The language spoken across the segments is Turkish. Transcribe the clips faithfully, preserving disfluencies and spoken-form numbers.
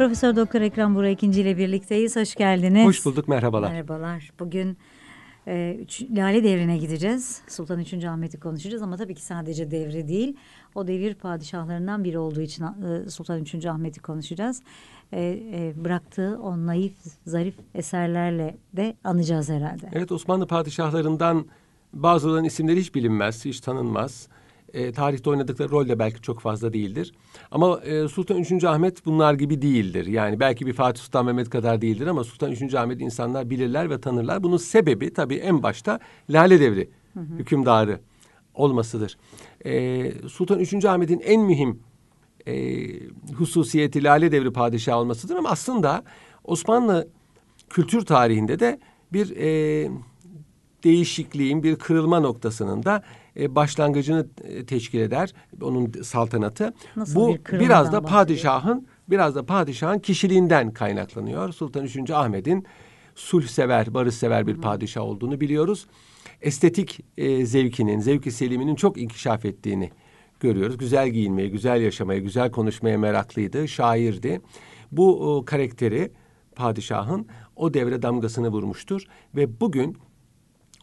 Profesör Doktor Ekrem Burak İkinci ile birlikteyiz. Hoş geldiniz. Hoş bulduk, merhabalar. Merhabalar. Bugün e, üç, Lale Devri'ne gideceğiz. Sultan Üçüncü Ahmet'i konuşacağız ama tabii ki sadece devri değil. O devir padişahlarından biri olduğu için e, Sultan Üçüncü Ahmet'i konuşacağız. E, e, bıraktığı o naif, zarif eserlerle de anacağız herhalde. Evet, Osmanlı padişahlarından bazılarının isimleri hiç bilinmez, hiç tanınmaz. E, tarihte oynadıkları rol de belki çok fazla değildir. Ama e, Sultan üçüncü. Ahmet bunlar gibi değildir. Yani belki bir Fatih Sultan Mehmet kadar değildir ama Sultan üçüncü. Ahmet insanlar bilirler ve tanırlar. Bunun sebebi tabii en başta Lale Devri hı hı. hükümdarı olmasıdır. E, Sultan üçüncü. Ahmet'in en mühim e, hususiyeti Lale Devri padişahı olmasıdır. Ama aslında Osmanlı kültür tarihinde de bir e, değişikliğin, bir kırılma noktasının da başlangıcını teşkil eder onun saltanatı. Nasıl bu bir biraz da padişahın bahsediyor? biraz da padişahın kişiliğinden kaynaklanıyor. Sultan üçüncü. Ahmet'in sulhsever, barışsever bir Hı. padişah olduğunu biliyoruz. Estetik e, zevkinin, zevki seliminin çok inkişaf ettiğini görüyoruz. Güzel giyinmeye, güzel yaşamaya, güzel konuşmaya meraklıydı, şairdi. Bu o, karakteri padişahın o devre damgasını vurmuştur ve bugün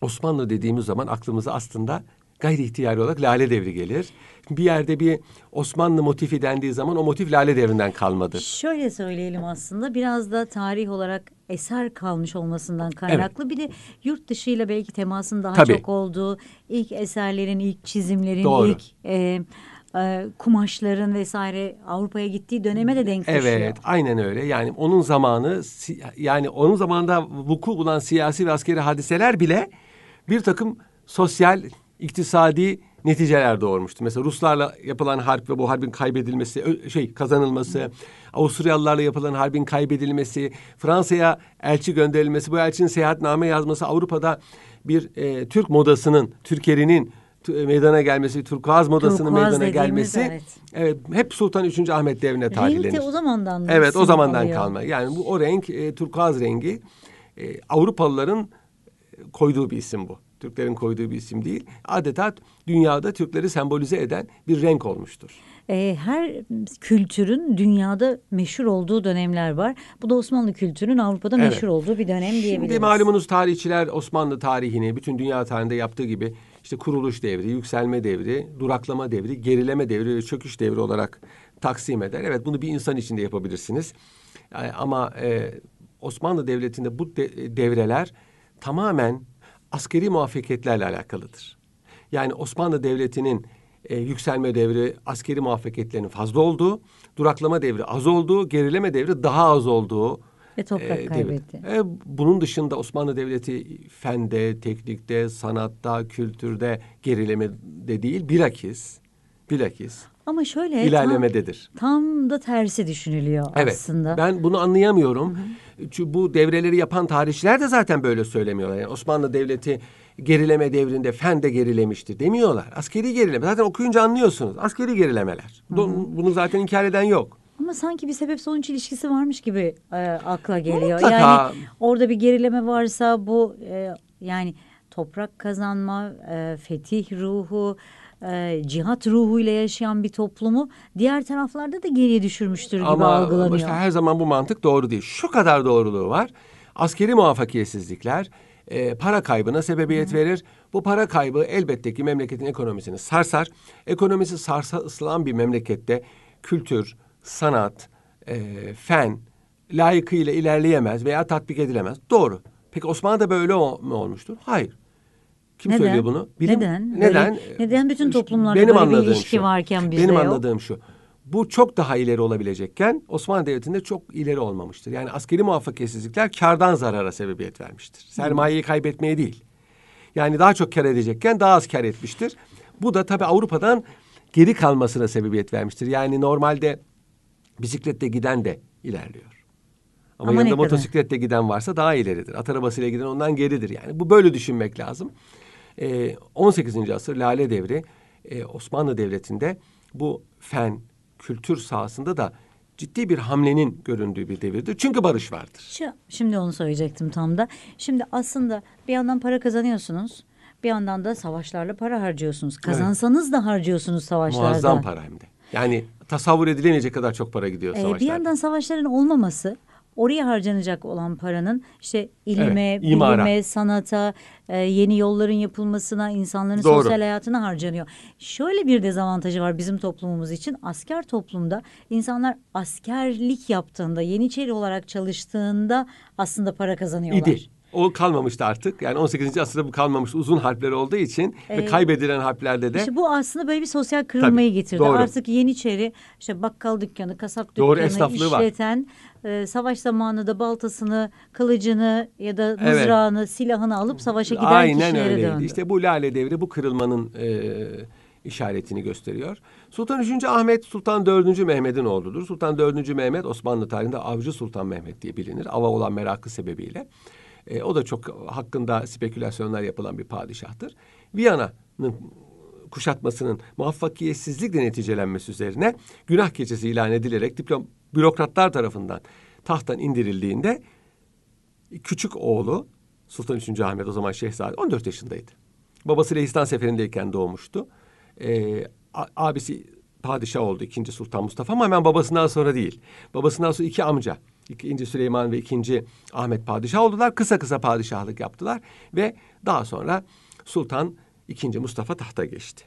Osmanlı dediğimiz zaman aklımıza aslında gayri ihtiyari olarak Lale Devri gelir. Bir yerde bir Osmanlı motifi dendiği zaman o motif Lale Devri'nden kalmadı. Şöyle söyleyelim, aslında biraz da tarih olarak eser kalmış olmasından kaynaklı. Evet. Bir de yurt dışıyla belki temasın daha Tabii. çok olduğu, ilk eserlerin, ilk çizimlerin, Doğru. ilk e, e, kumaşların vesaire Avrupa'ya gittiği döneme de denk düşüyor. Evet, aynen öyle. Yani onun zamanı, yani onun zamanında vuku bulan siyasi ve askeri hadiseler bile bir takım sosyal, iktisadi neticeler doğurmuştu. Mesela Ruslarla yapılan harp ve bu harbin kaybedilmesi, şey kazanılması, Avusturyalılarla yapılan harbin kaybedilmesi, Fransa'ya elçi gönderilmesi, bu elçinin seyahatname yazması, Avrupa'da bir e, Türk modasının, Türkerinin meydana gelmesi, Turkuaz modasının Turkuaz meydana gelmesi, evet. evet, hep Sultan üçüncü. Ahmet devrine tarihlenir. Renk de o zamandan. Evet, o zamandan oluyor. kalma. Yani bu o renk, e, Turkuaz rengi, e, Avrupalıların koyduğu bir isim bu. Türklerin koyduğu bir isim değil. Adeta dünyada Türkleri sembolize eden bir renk olmuştur. Ee, her kültürün dünyada meşhur olduğu dönemler var. Bu da Osmanlı kültürünün Avrupa'da evet. meşhur olduğu bir dönem Şimdi diyebiliriz. Şimdi malumunuz tarihçiler Osmanlı tarihini bütün dünya tarihinde yaptığı gibi işte kuruluş devri, yükselme devri, duraklama devri, gerileme devri ve çöküş devri olarak taksim eder. Evet, bunu bir insan içinde yapabilirsiniz. Yani ama e, Osmanlı Devleti'nde bu de, devreler tamamen askeri muvaffakiyetlerle alakalıdır. Yani Osmanlı Devleti'nin e, yükselme devri askeri muvaffakiyetlerinin fazla olduğu, duraklama devri az olduğu, gerileme devri daha az olduğu. Ve toprak e, kaybetti. E, bunun dışında Osmanlı Devleti fende, teknikte, sanatta, kültürde gerilemede değil, bilakis, bilakis Ama şöyle ilerlemededir. Tam, tam da tersi düşünülüyor evet, aslında. Ben bunu anlayamıyorum. Hı hı. Çünkü bu devreleri yapan tarihçiler de zaten böyle söylemiyorlar. Yani Osmanlı Devleti gerileme devrinde fen de gerilemişti demiyorlar. Askeri gerileme. Zaten okuyunca anlıyorsunuz. Askeri gerilemeler. Hı hı. Bunu zaten inkar eden yok. Ama sanki bir sebep sonuç ilişkisi varmış gibi e, akla geliyor. Mutlaka. Yani orada bir gerileme varsa bu e, yani toprak kazanma, e, fetih ruhu, E, cihat ruhuyla yaşayan bir toplumu diğer taraflarda da geriye düşürmüştür gibi Ama algılanıyor. Ama işte her zaman bu mantık doğru değil. Şu kadar doğruluğu var. Askeri muvaffakiyetsizlikler e, para kaybına sebebiyet hmm. verir. Bu para kaybı elbette ki memleketin ekonomisini sarsar. Ekonomisi sarsılan bir memlekette kültür, sanat, e, fen layıkıyla ilerleyemez veya tatbik edilemez. Doğru. Peki Osmanlı'da böyle mi olmuştur? Hayır. Kim neden? söylüyor bunu? Bilim, neden? Neden? Böyle, neden bütün toplumlarda benim böyle bir ilişki şu, varken bizde benim yok? Benim anladığım şu. Bu çok daha ileri olabilecekken Osmanlı Devleti'nde çok ileri olmamıştır. Yani askeri muvaffakiyetsizlikler kârdan zarara sebebiyet vermiştir. Sermayeyi kaybetmeye değil. Yani daha çok kâr edecekken daha az kâr etmiştir. Bu da tabii Avrupa'dan geri kalmasına sebebiyet vermiştir. Yani normalde bisiklette giden de ilerliyor. Ama, Ama yanında motosikletle giden varsa daha ileridir. At arabasıyla giden ondan geridir. Yani bu böyle düşünmek lazım. Ee, on sekizinci asır Lale Devri e, Osmanlı Devleti'nde bu fen, kültür sahasında da ciddi bir hamlenin göründüğü bir devirdir. Çünkü barış vardır. Şu, şimdi onu söyleyecektim tam da. Şimdi aslında bir yandan para kazanıyorsunuz. Bir yandan da savaşlarla para harcıyorsunuz. Kazansanız evet. da harcıyorsunuz savaşlarda. Muazzam para hem de. Yani tasavvur edilemeyecek kadar çok para gidiyor ee, savaşlarda. Bir yandan savaşların olmaması, oraya harcanacak olan paranın işte ilime, evet, bilime, sanata, e, yeni yolların yapılmasına, insanların doğru, sosyal hayatına harcanıyor. Şöyle bir dezavantajı var bizim toplumumuz için. Asker toplumda insanlar askerlik yaptığında, yeniçeri olarak çalıştığında aslında para kazanıyorlar. İdi. O kalmamıştı artık. Yani on sekizinci asırda bu kalmamıştı. Uzun harpler olduğu için ee, ve kaybedilen harplerde de. İşte bu aslında böyle bir sosyal kırılmayı tabii, getirdi. Doğru. Artık yeniçeri işte bakkal dükkanı, kasap dükkanı, doğru, esnaflığı işleten, e, savaş zamanı da baltasını, kılıcını ya da mızrağını, evet, silahını alıp savaşa giden aynen kişilere öyleydi, döndü. Aynen öyle. İşte bu Lale Devri bu kırılmanın e, işaretini gösteriyor. Sultan üçüncü Ahmet, Sultan dördüncü Mehmet'in oğludur. Sultan dördüncü Mehmet Osmanlı tarihinde Avcı Sultan Mehmet diye bilinir. Ava olan merakı sebebiyle. E, o da çok hakkında spekülasyonlar yapılan bir padişahtır. Viyana'nın kuşatmasının muvaffakiyetsizlikle neticelenmesi üzerine günah keçesi ilan edilerek diplom, bürokratlar tarafından tahttan indirildiğinde küçük oğlu Sultan üçüncü Ahmet o zaman şehzade on dört yaşındaydı. Babası Lehistan seferindeyken doğmuştu. E, a, abisi padişah oldu ikinci Sultan Mustafa ama hemen babasından sonra değil. Babasından sonra iki amca. İkinci Süleyman ve ikinci Ahmet padişah oldular. Kısa kısa padişahlık yaptılar ve daha sonra Sultan ikinci Mustafa tahta geçti.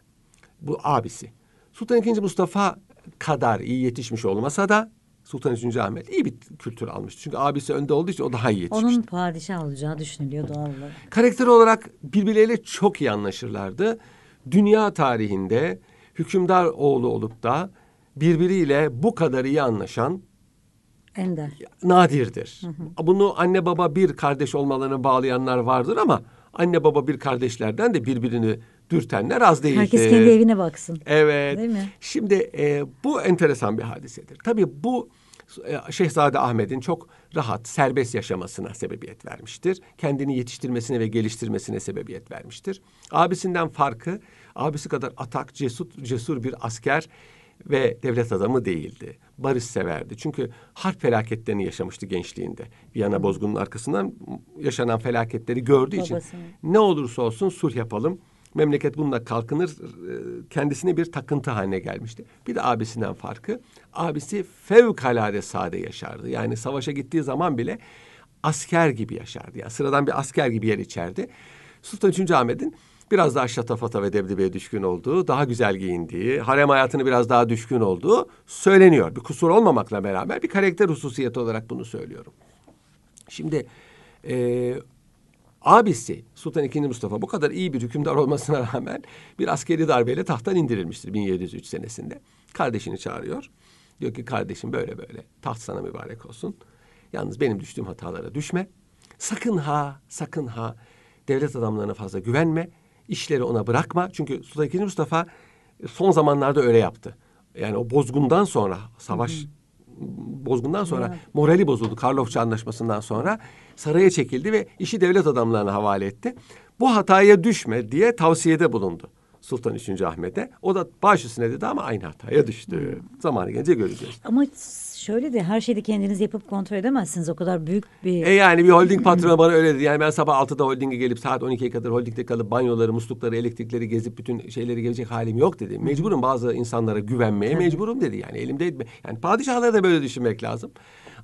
Bu abisi. Sultan ikinci Mustafa kadar iyi yetişmiş olmasa da Sultan üçüncü Ahmet iyi bir kültür almıştı. Çünkü abisi önde olduğu için o daha iyi yetişmişti. Onun padişah olacağı düşünülüyor doğal olarak. Karakter olarak birbirleriyle çok iyi anlaşırlardı. Dünya tarihinde hükümdar oğlu olup da birbiriyle bu kadar iyi anlaşan ender, nadirdir. Hı hı. Bunu anne baba bir kardeş olmalarına bağlayanlar vardır ama anne baba bir kardeşlerden de birbirini dürtenler az değildir. Herkes kendi evine baksın. Evet. Değil mi? Şimdi e, bu enteresan bir hadisedir. Tabii bu e, Şehzade Ahmet'in çok rahat, serbest yaşamasına sebebiyet vermiştir. Kendini yetiştirmesine ve geliştirmesine sebebiyet vermiştir. Abisinden farkı, abisi kadar atak, cesur, cesur bir asker ve devlet adamı değildi. Barış severdi. Çünkü harp felaketlerini yaşamıştı gençliğinde. Viyana bozgunun arkasından yaşanan felaketleri gördüğü babası için ne olursa olsun sulh yapalım. Memleket bununla kalkınır. Kendisine bir takıntı haline gelmişti. Bir de abisinden farkı. Abisi fevkalade sade yaşardı. Yani savaşa gittiği zaman bile asker gibi yaşardı. Yani sıradan bir asker gibi yer içerdi. Sultan üçüncü Ahmet'in biraz daha şatafata ve debdebeye düşkün olduğu, daha güzel giyindiği, harem hayatını biraz daha düşkün olduğu söyleniyor. Bir kusur olmamakla beraber bir karakter hususiyeti olarak bunu söylüyorum. Şimdi e, abisi Sultan ikinci Mustafa bu kadar iyi bir hükümdar olmasına rağmen bir askeri darbeyle tahttan indirilmiştir bin yedi yüz üç senesinde. Kardeşini çağırıyor. Diyor ki kardeşim böyle böyle taht sana mübarek olsun. Yalnız benim düştüğüm hatalara düşme. Sakın ha, sakın ha devlet adamlarına fazla güvenme. İşleri ona bırakma. Çünkü Sultan ikinci Mustafa son zamanlarda öyle yaptı. Yani o bozgundan sonra, savaş hı hı. bozgundan sonra evet. morali bozuldu. Karlofça Anlaşması'ndan sonra saraya çekildi ve işi devlet adamlarına havale etti. Bu hataya düşme diye tavsiyede bulundu Sultan üçüncü Ahmet'e. O da baş üstüne dedi ama aynı hataya düştü. Hı. Zamanı gelince göreceğiz. Ama şöyle de her şeyi kendiniz yapıp kontrol edemezsiniz. O kadar büyük bir... E yani bir holding patronu bana öyle dedi. Yani ben sabah altıda holdinge gelip saat on ikiye kadar holdingde kalıp banyoları, muslukları, elektrikleri gezip bütün şeyleri gelecek halim yok dedi. Mecburum bazı insanlara güvenmeye tabii, mecburum dedi. Yani elimde etme. Yani padişahlara da böyle düşünmek lazım.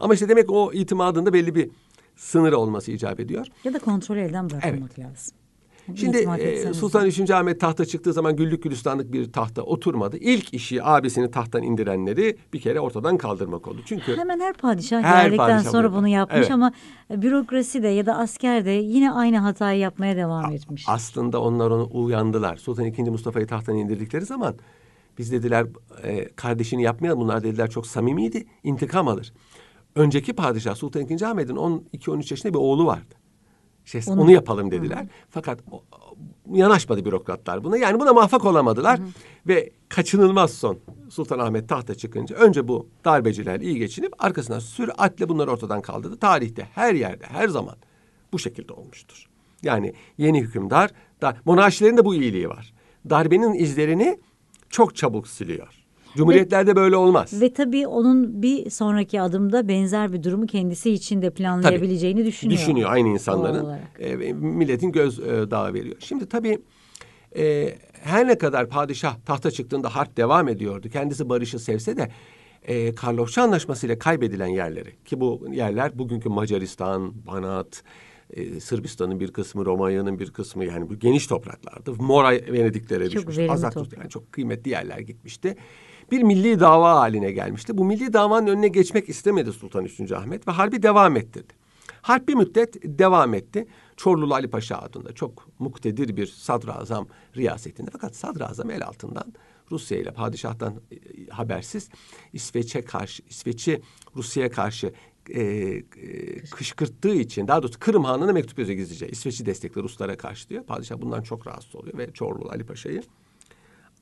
Ama işte demek o itimadında belli bir sınırı olması icap ediyor. Ya da kontrolü elden bırakmak evet. lazım. Şimdi e, Sultan üçüncü Ahmet tahta çıktığı zaman güllük gülistanlık bir tahta oturmadı. İlk işi abisini tahttan indirenleri bir kere ortadan kaldırmak oldu. Çünkü hemen her padişah her geldikten padişah sonra bunu yapmış evet. ama bürokrasi de ya da asker de yine aynı hatayı yapmaya devam etmiş. Aslında onlar onu uyandılar. Sultan ikinci Mustafa'yı tahttan indirdikleri zaman biz dediler e, kardeşini yapmayalım. Bunlar dediler çok samimiydi. İntikam alır. Önceki padişah Sultan ikinci Ahmet'in on iki on üç yaşında bir oğlu vardı. Şey, onu, onu yapalım dediler. Hı. Fakat o, yanaşmadı bürokratlar buna. Yani buna muvaffak olamadılar. Hı. Ve kaçınılmaz son Sultan Ahmet tahta çıkınca önce bu darbecilerle iyi geçinip arkasından süratle bunları ortadan kaldırdı. Tarihte her yerde her zaman bu şekilde olmuştur. Yani yeni hükümdar, dar, monarşilerin de bu iyiliği var. Darbenin izlerini çok çabuk siliyor. Cumhuriyetlerde ve, böyle olmaz. Ve tabii onun bir sonraki adımda benzer bir durumu kendisi için de planlayabileceğini tabii, düşünüyor. Düşünüyor aynı insanların. E, milletin göz e, dağı veriyor. Şimdi tabii e, her ne kadar padişah tahta çıktığında harp devam ediyordu. Kendisi barışı sevse de e, Karlofça Anlaşması ile kaybedilen yerleri, ki bu yerler bugünkü Macaristan, Banat, e, Sırbistan'ın bir kısmı, Romanya'nın bir kısmı, yani bu geniş topraklardı. Mora Venediklere düşmüştü. Azak, yani çok kıymetli yerler gitmişti. Bir milli dava haline gelmişti. Bu milli davanın önüne geçmek istemedi Sultan Üçüncü Ahmet ve harbi devam ettirdi. Harp bir müddet devam etti. Çorlulu Ali Paşa adında çok muktedir bir sadrazam riyasetinde. Fakat sadrazam el altından Rusya ile padişahtan e, habersiz İsveç'e karşı, İsveç'i Rusya'ya karşı e, e, kışkırttığı için, daha doğrusu Kırım Hanı'na mektup yazıyor gizlice. İsveç'i destekle Ruslara karşı diyor. Padişah bundan çok rahatsız oluyor ve Çorlulu Ali Paşa'yı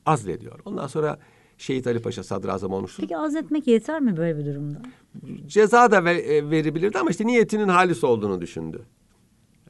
azlediyor. Ondan sonra Şehit Ali Paşa sadrazam olmuştu. Peki azletmek yeter mi böyle bir durumda? Ceza da ver, verebilirdi ama işte niyetinin halis olduğunu düşündü.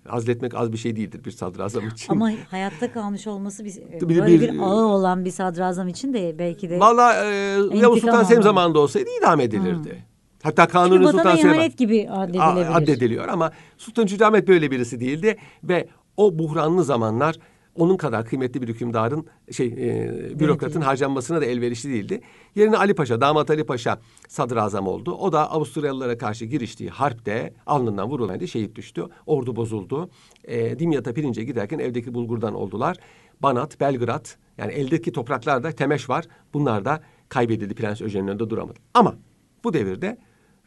Azletmek az bir şey değildir bir sadrazam için. Ama hayatta kalmış olması bir, böyle bir, bir ağı olan bir sadrazam için de belki de... Valla e, Yavuz Sultan Selim zamanında olsaydı idam edilirdi. Hı. Hatta Kanuni Sultan Selim... ihanet gibi addedilebilir. Addediliyor ama Sultan Üçüncü Ahmet böyle birisi değildi ve o buhranlı zamanlar onun kadar kıymetli bir hükümdarın, şey, e, bürokratın harcanmasına da elverişli değildi. Yerine Ali Paşa, damat Ali Paşa sadrazam oldu. O da Avusturyalılara karşı giriştiği harpte alnından vuruldu, şehit düştü. Ordu bozuldu. E, Dimyat'a, Pirinç'e giderken evdeki bulgurdan oldular. Banat, Belgrad, yani eldeki topraklarda Temeş var. Bunlar da kaybedildi. Prens Öjen'in önünde duramadı. Ama bu devirde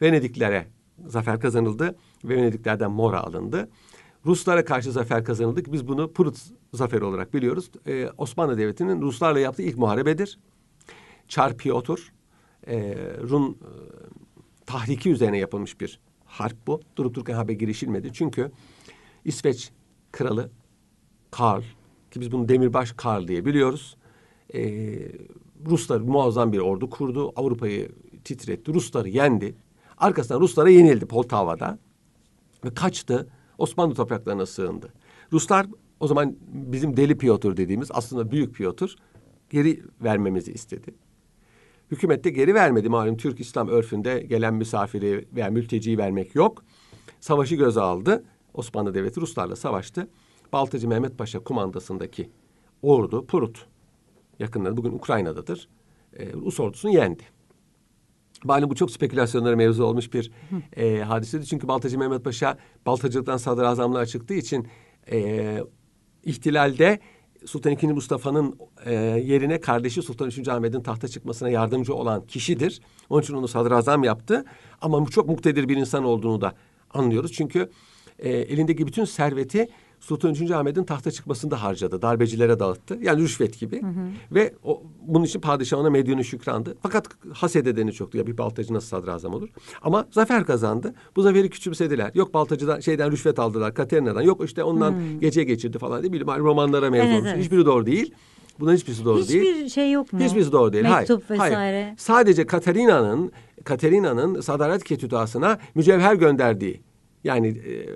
Venediklere zafer kazanıldı ve Venediklerden Mora alındı. Ruslara karşı zafer kazanıldık. Biz bunu Prut zaferi olarak biliyoruz. Ee, Osmanlı Devleti'nin Ruslarla yaptığı ilk muharebedir. Çar Piotr, e, Rum e, tahriki üzerine yapılmış bir harp bu. Durup dururken harbe girişilmedi. Çünkü İsveç kralı Karl, ki biz bunu Demirbaş Karl diye biliyoruz. E, Ruslar muazzam bir ordu kurdu. Avrupa'yı titretti. Rusları yendi. Arkasından Ruslara yenildi Poltava'da. Ve kaçtı. Osmanlı topraklarına sığındı. Ruslar o zaman bizim Deli Piotr dediğimiz aslında Büyük Piotr geri vermemizi istedi. Hükümet de geri vermedi. Malum Türk İslam örfünde gelen misafiri veya mülteciyi vermek yok. Savaşı göze aldı. Osmanlı Devleti Ruslarla savaştı. Baltacı Mehmet Paşa kumandasındaki ordu Prut yakınları, bugün Ukrayna'dadır. E, Rus ordusunu yendi. Malum bu çok spekülasyonlara mevzu olmuş bir e, hadiseydi. Çünkü Baltacı Mehmet Paşa baltacılıktan sadrazamlığa çıktığı için e, ihtilalde Sultan İkinci Mustafa'nın e, yerine kardeşi Sultan Üçüncü Ahmet'in tahta çıkmasına yardımcı olan kişidir. Onun için onu sadrazam yaptı. Ama çok muktedir bir insan olduğunu da anlıyoruz. Çünkü e, elindeki bütün serveti Sultan Üçüncü Ahmet'in tahta çıkmasında harcadı. Darbecilere dağıttı. Yani rüşvet gibi. Hı hı. Ve o, bunun için padişah ona medyunu şükrandı. Fakat haset edeni çoktu. Ya bir baltacı nasıl sadrazam olur? Ama zafer kazandı. Bu zaferi küçümsediler. Yok baltacıdan, şeyden rüşvet aldılar. Katerina'dan. Yok işte ondan hı. gece geçirdi falan diye. Bilmiyorum, romanlara mevzu evet, olmuş. Evet. Hiçbiri doğru değil. Bunların hiçbirisi doğru Hiçbir değil. Hiçbir şey yok mu? Hiçbirisi doğru değil. Mektup hayır, vesaire. Hayır. Sadece Katerina'nın Katerina'nın sadaret ketüdasına mücevher gönderdiği. Yani... E,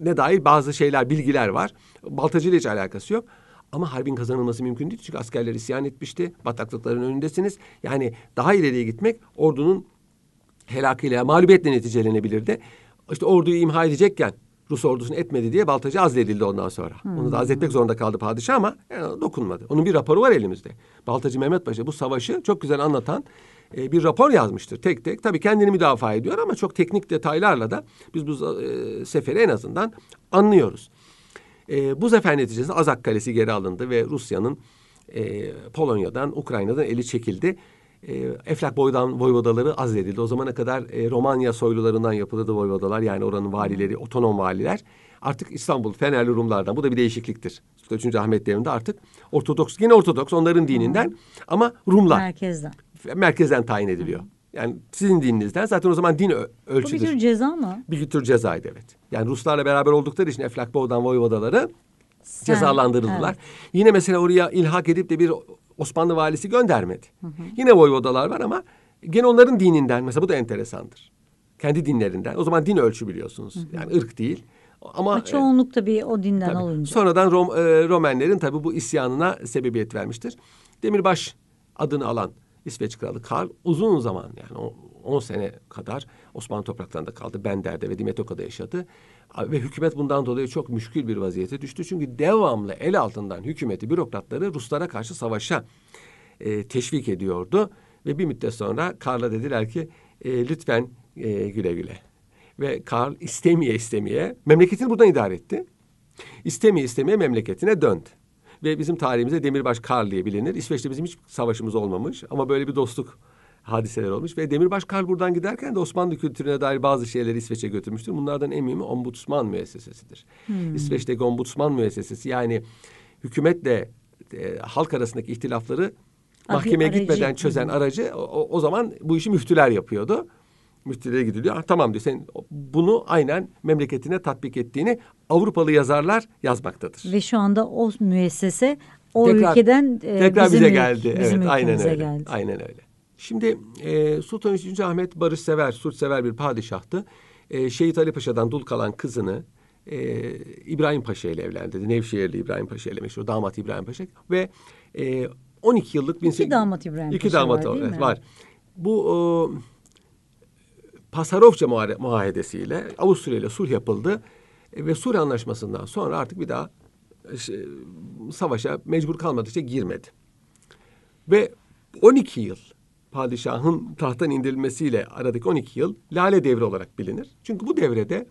ne dair bazı şeyler, bilgiler var. Baltacı ile hiç alakası yok. Ama harbin kazanılması mümkün değil. Çünkü askerler isyan etmişti. Bataklıkların önündesiniz. Yani daha ileriye gitmek ordunun helakıyla, mağlubiyetle neticelenebilirdi. İşte orduyu imha edecekken Rus ordusunu etmedi diye Baltacı azledildi ondan sonra. Hmm. Onu da azletmek zorunda kaldı padişah ama yani dokunmadı. Onun bir raporu var elimizde. Baltacı Mehmet Paşa bu savaşı çok güzel anlatan bir rapor yazmıştır tek tek. Tabii kendini müdafaa ediyor ama çok teknik detaylarla da biz bu e, seferi en azından anlıyoruz. E, bu zafer neticesinde Azak Kalesi geri alındı ve Rusya'nın e, Polonya'dan, Ukrayna'dan eli çekildi. E, Eflak boydan voyvodaları azledildi. O zamana kadar e, Romanya soylularından yapılırdı voyvodalar. Yani oranın valileri, otonom valiler. Artık İstanbul, Fenerli Rumlardan. Bu da bir değişikliktir. Sultan Üçüncü Ahmet devrinde artık Ortodoks, yine Ortodoks onların dininden ama Rumlar. Merkezden. Merkezden tayin ediliyor. Hı. Yani sizin dininizden. Zaten o zaman din ölçüdür. Bu bir tür ceza mı? Bir tür cezaydı evet. Yani Ruslarla beraber oldukları için Eflak Boğdan voyvodaları Sen, cezalandırıldılar. Evet. Yine mesela oraya ilhak edip de bir Osmanlı valisi göndermedi. Hı hı. Yine voyvodalar var ama gene onların dininden. Mesela bu da enteresandır. Kendi dinlerinden. O zaman din ölçü biliyorsunuz. Hı hı. Yani ırk değil. Ama, ama çoğunluk tabii o dinden tabii. olunca. Sonradan Rom, e, Romenlerin tabii bu isyanına sebebiyet vermiştir. Demirbaş adını alan İsveç kralı Karl uzun zaman yani on sene kadar Osmanlı topraklarında kaldı. Bender'de ve Dimetoka'da yaşadı. Ve hükümet bundan dolayı çok müşkül bir vaziyete düştü. Çünkü devamlı el altından hükümeti, bürokratları Ruslara karşı savaşa e, teşvik ediyordu. Ve bir müddet sonra Karl'a dediler ki e, lütfen e, güle güle. Ve Karl istemeye istemeye memleketini buradan idare etti. İstemeye istemeye memleketine döndü. Ve bizim tarihimize Demirbaş Karl diye bilinir. İsveç'te bizim hiç savaşımız olmamış ama böyle bir dostluk hadiseler olmuş. Ve Demirbaş Karl buradan giderken de Osmanlı kültürüne dair bazı şeyleri İsveç'e götürmüştür. Bunlardan en mühimi Ombudsman müessesesidir. Hmm. İsveç'teki Ombudsman müessesesi, yani hükümetle e, halk arasındaki ihtilafları mahkemeye aracı gitmeden çözen aracı. O, o zaman bu işi müftüler yapıyordu. Müftülere gidiliyor. Ah, tamam diyor, sen bunu aynen memleketine tatbik ettiğini Avrupalı yazarlar yazmaktadır. Ve şu anda o müessese o tekrar, ülkeden e, tekrar bizim, bize geldi. Bizim evet, aynen öyle. Geldi. Aynen öyle. Şimdi e, Sultan üçüncü. Ahmet barışsever, sulhsever bir padişahtı. E, Şehit Ali Paşa'dan dul kalan kızını e, İbrahim Paşa ile evlendirdi. Nevşehirli İbrahim Paşa ile meşhur damat İbrahim Paşa ve e, on iki yıllık bin sekiz yüz iki damat İbrahim iki Paşa damat var, değil mi? Var. Bu o, Pasarofça muahedesiyle Avusturya ile sulh yapıldı ve sulh anlaşmasından sonra artık bir daha işte, savaşa mecbur kalmadıkça girmedi. Ve on iki yıl padişahın tahttan indirilmesiyle aradaki on iki yıl Lale devri olarak bilinir. Çünkü bu devrede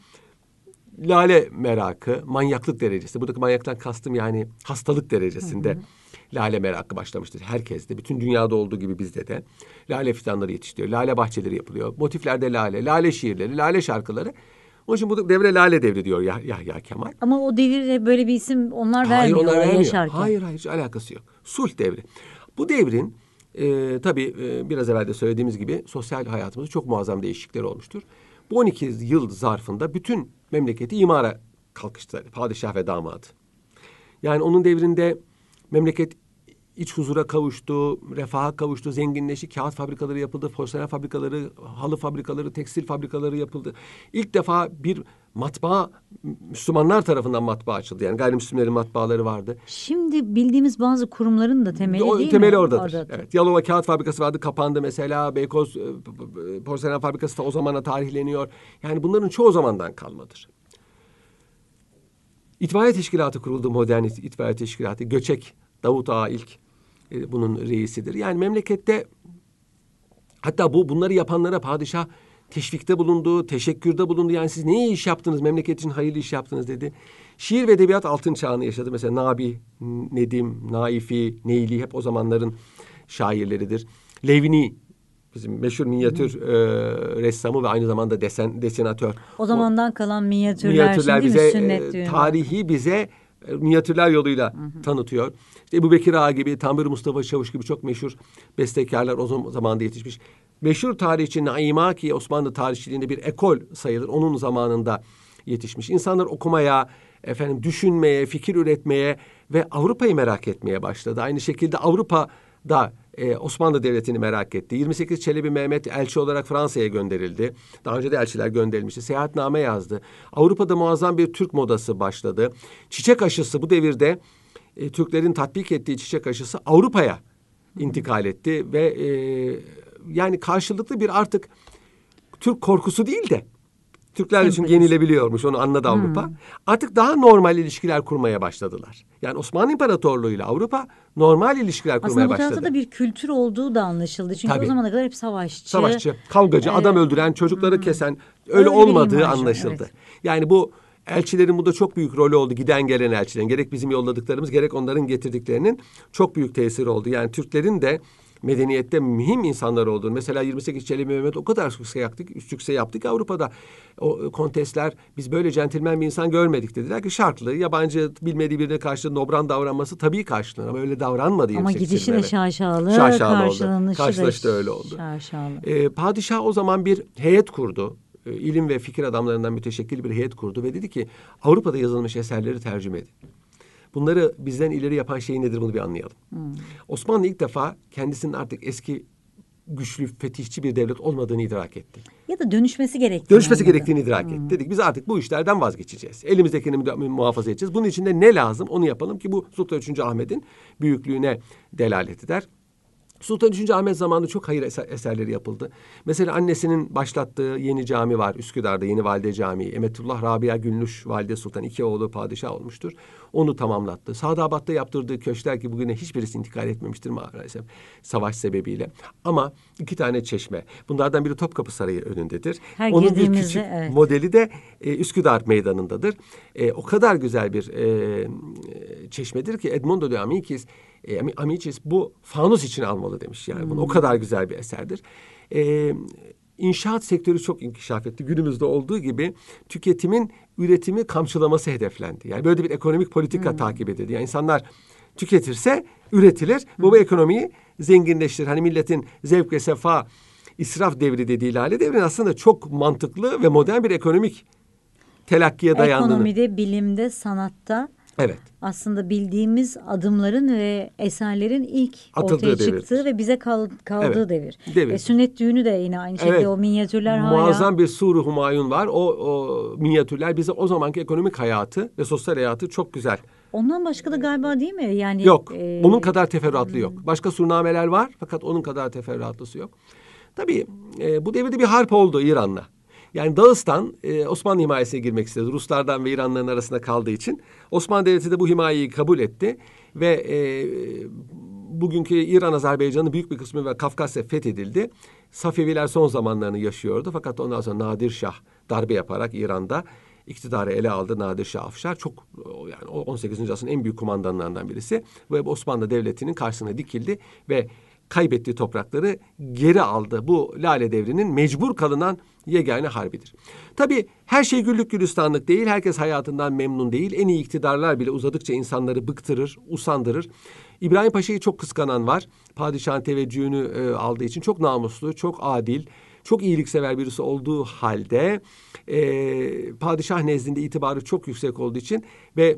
Lale merakı, manyaklık derecesi, buradaki manyaktan kastım yani hastalık derecesinde, hı hı, Lale merakı başlamıştır herkeste. Bütün dünyada olduğu gibi bizde de. Lale fidanları yetiştiriyor. Lale bahçeleri yapılıyor. Motiflerde lale, lale şiirleri, lale şarkıları. Onun için bu devre Lale devri diyor Yahya Kemal. Ama o devirde böyle bir isim onlar hayır, vermiyor. Onlar vermiyor. Hayır, hayır, hiç alakası yok. Sulh devri. Bu devrin e, tabii e, biraz evvel de söylediğimiz gibi sosyal hayatımızda çok muazzam değişiklikler olmuştur. Bu on iki yıl zarfında bütün memleketi imara kalkıştı padişah ve damadı. Yani onun devrinde memleket iç huzura kavuştu, refaha kavuştu, zenginleşti, kağıt fabrikaları yapıldı, porselen fabrikaları, halı fabrikaları, tekstil fabrikaları yapıldı. İlk defa bir matbaa, Müslümanlar tarafından matbaa açıldı. Yani gayrimüslimlerin matbaaları vardı. Şimdi bildiğimiz bazı kurumların da temeli o, değil temeli mi? Oradadır. Orada. Evet. Yalova kağıt fabrikası vardı, kapandı mesela. Beykoz porselen fabrikası da o zamana tarihleniyor. Yani bunların çoğu zamandan kalmadır. İtfaiye Teşkilatı kuruldu, modern itfaiye teşkilatı. Göçek, Davut Ağa ilk e, bunun reisidir. Yani memlekette hatta bu bunları yapanlara padişah teşvikte bulundu, teşekkürde bulundu. Yani siz ne iyi iş yaptınız, memleket için hayırlı iş yaptınız dedi. Şiir ve edebiyat altın çağını yaşadı. Mesela Nabi, Nedim, Naifi, Neyli hep o zamanların şairleridir. Levni, bizim meşhur minyatür e, ressamı ve aynı zamanda desen desenatör. O zamandan o, kalan minyatürler, minyatürler şimdi bize, sünnet düğünü. Tarihi bize e, minyatürler yoluyla, hı hı, tanıtıyor. İşte Ebu Bekir Ağa gibi, Tambur Mustafa Çavuş gibi çok meşhur bestekarlar o zamanda yetişmiş. Meşhur tarihçi Naima, ki Osmanlı tarihçiliğinde bir ekol sayılır, onun zamanında yetişmiş. İnsanlar okumaya, efendim düşünmeye, fikir üretmeye ve Avrupa'yı merak etmeye başladı. Aynı şekilde Avrupa'da Ee, Osmanlı Devleti'ni merak etti. yirmi sekiz Çelebi Mehmet elçi olarak Fransa'ya gönderildi. Daha önce de elçiler gönderilmişti. Seyahatname yazdı. Avrupa'da muazzam bir Türk modası başladı. Çiçek aşısı bu devirde e, Türklerin tatbik ettiği çiçek aşısı Avrupa'ya intikal etti ve e, yani karşılıklı bir artık Türk korkusu değil de Türkler için yenilebiliyormuş, onu anladı Avrupa. Hmm. Artık daha normal ilişkiler kurmaya başladılar. Yani Osmanlı İmparatorluğu ile Avrupa normal ilişkiler kurmaya başladı. Aslında bu tarafta da bir kültür olduğu da anlaşıldı. Çünkü tabii, o zamana kadar hep savaşçı. Savaşçı, kavgacı, ee, adam öldüren, çocukları hmm. kesen öyle, öyle olmadığı anlaşıldı. Evet. Yani bu elçilerin burada çok büyük rolü oldu. Giden gelen elçilerin, gerek bizim yolladıklarımız gerek onların getirdiklerinin çok büyük tesiri oldu. Yani Türklerin de medeniyette mühim insanlar olduğunu. Mesela yirmi sekiz Çelebi Mehmet o kadar sükse yaptık, sükse yaptık Avrupa'da. O kontesler, biz böyle centilmen bir insan görmedik dediler ki şartlı, yabancı bilmediği birine karşı nobran davranması tabii karşılanır ama öyle davranmadı. Ama gidişi de şaşalı, şaşalı karşılanışı karşılaştı, öyle oldu. Şaşalı. Ee, padişah o zaman bir heyet kurdu. Ee, ilim ve fikir adamlarından müteşekkil bir heyet kurdu ve dedi ki Avrupa'da yazılmış eserleri tercüme edin. Bunları bizden ileri yapan şey nedir, bunu bir anlayalım. Hmm. Osmanlı ilk defa kendisinin artık eski güçlü, fetihçi bir devlet olmadığını idrak etti. Ya da dönüşmesi gerektiğini. Dönüşmesi anladım. gerektiğini idrak hmm. etti. Dedik biz artık bu işlerden vazgeçeceğiz. Elimizdekini muhafaza edeceğiz. Bunun için de ne lazım onu yapalım ki bu Sultan üçüncü. Ahmet'in büyüklüğüne delalet eder. Sultan üçüncü. Ahmet zamanında çok hayır eser, eserleri yapıldı. Mesela annesinin başlattığı yeni cami var Üsküdar'da, Yeni Valide Camii. Emetullah Rabia Gülnüş, Valide Sultan iki oğlu padişah olmuştur. Onu tamamlattı. Sadabat'ta yaptırdığı köşkler ki bugüne hiçbirisi intikal etmemiştir maalesef savaş sebebiyle. Ama iki tane çeşme. Bunlardan biri Topkapı Sarayı önündedir. Her Onun bir küçük evet. modeli de e, Üsküdar Meydanı'ndadır. E, o kadar güzel bir e, çeşmedir ki Edmondo de Amicis E, Amicis bu fanus için almalı demiş. Yani hmm. bunu o kadar güzel bir eserdir. E, inşaat sektörü çok inkişaf etti. Günümüzde olduğu gibi tüketimin üretimi kamçılaması hedeflendi. Yani böyle bir ekonomik politika hmm. takip edildi. Yani insanlar tüketirse üretilir. Hmm. Bu, bu ekonomiyi zenginleştirir. Hani milletin zevk ve sefa, israf devri dediği lale devrin aslında çok mantıklı ve modern bir ekonomik telakkiye dayandığını. Ekonomide, bilimde, sanatta. Evet. Aslında bildiğimiz adımların ve eserlerin ilk Atıldığı ortaya devir. çıktığı ve bize kal, kaldığı evet. devir. devir. E, sünnet düğünü de yine aynı şekilde evet. o minyatürler hala. Muazzam bir Sur-u Humayun var. O, o minyatürler bize o zamanki ekonomik hayatı ve sosyal hayatı çok güzel. Ondan başka da galiba değil mi? Yani Yok. E... Onun kadar teferruatlı yok. Başka surnameler var fakat onun kadar teferruatlısı yok. Tabii e, bu devirde bir harp oldu İran'la. Yani Dağıstan e, Osmanlı himayesine girmek istedi. Ruslardan ve İranlıların arasında kaldığı için. Osmanlı Devleti de bu himayeyi kabul etti. Ve e, bugünkü İran, Azerbaycan'ın büyük bir kısmı ve Kafkasya fethedildi. Safeviler son zamanlarını yaşıyordu. Fakat ondan sonra Nadir Şah darbe yaparak İran'da iktidarı ele aldı. Nadir Şah Afşar çok yani on sekizinci asrın en büyük kumandanlarından birisi. Ve Osmanlı Devleti'nin karşısına dikildi ve kaybettiği toprakları geri aldı. Bu Lale Devri'nin mecbur kalınan yegane harbidir. Tabii her şey güllük gülistanlık değil. Herkes hayatından memnun değil. En iyi iktidarlar bile uzadıkça insanları bıktırır, usandırır. İbrahim Paşa'yı çok kıskanan var. Padişahın teveccühünü e, aldığı için çok namuslu, çok adil, çok iyiliksever birisi olduğu halde e, padişah nezdinde itibarı çok yüksek olduğu için ve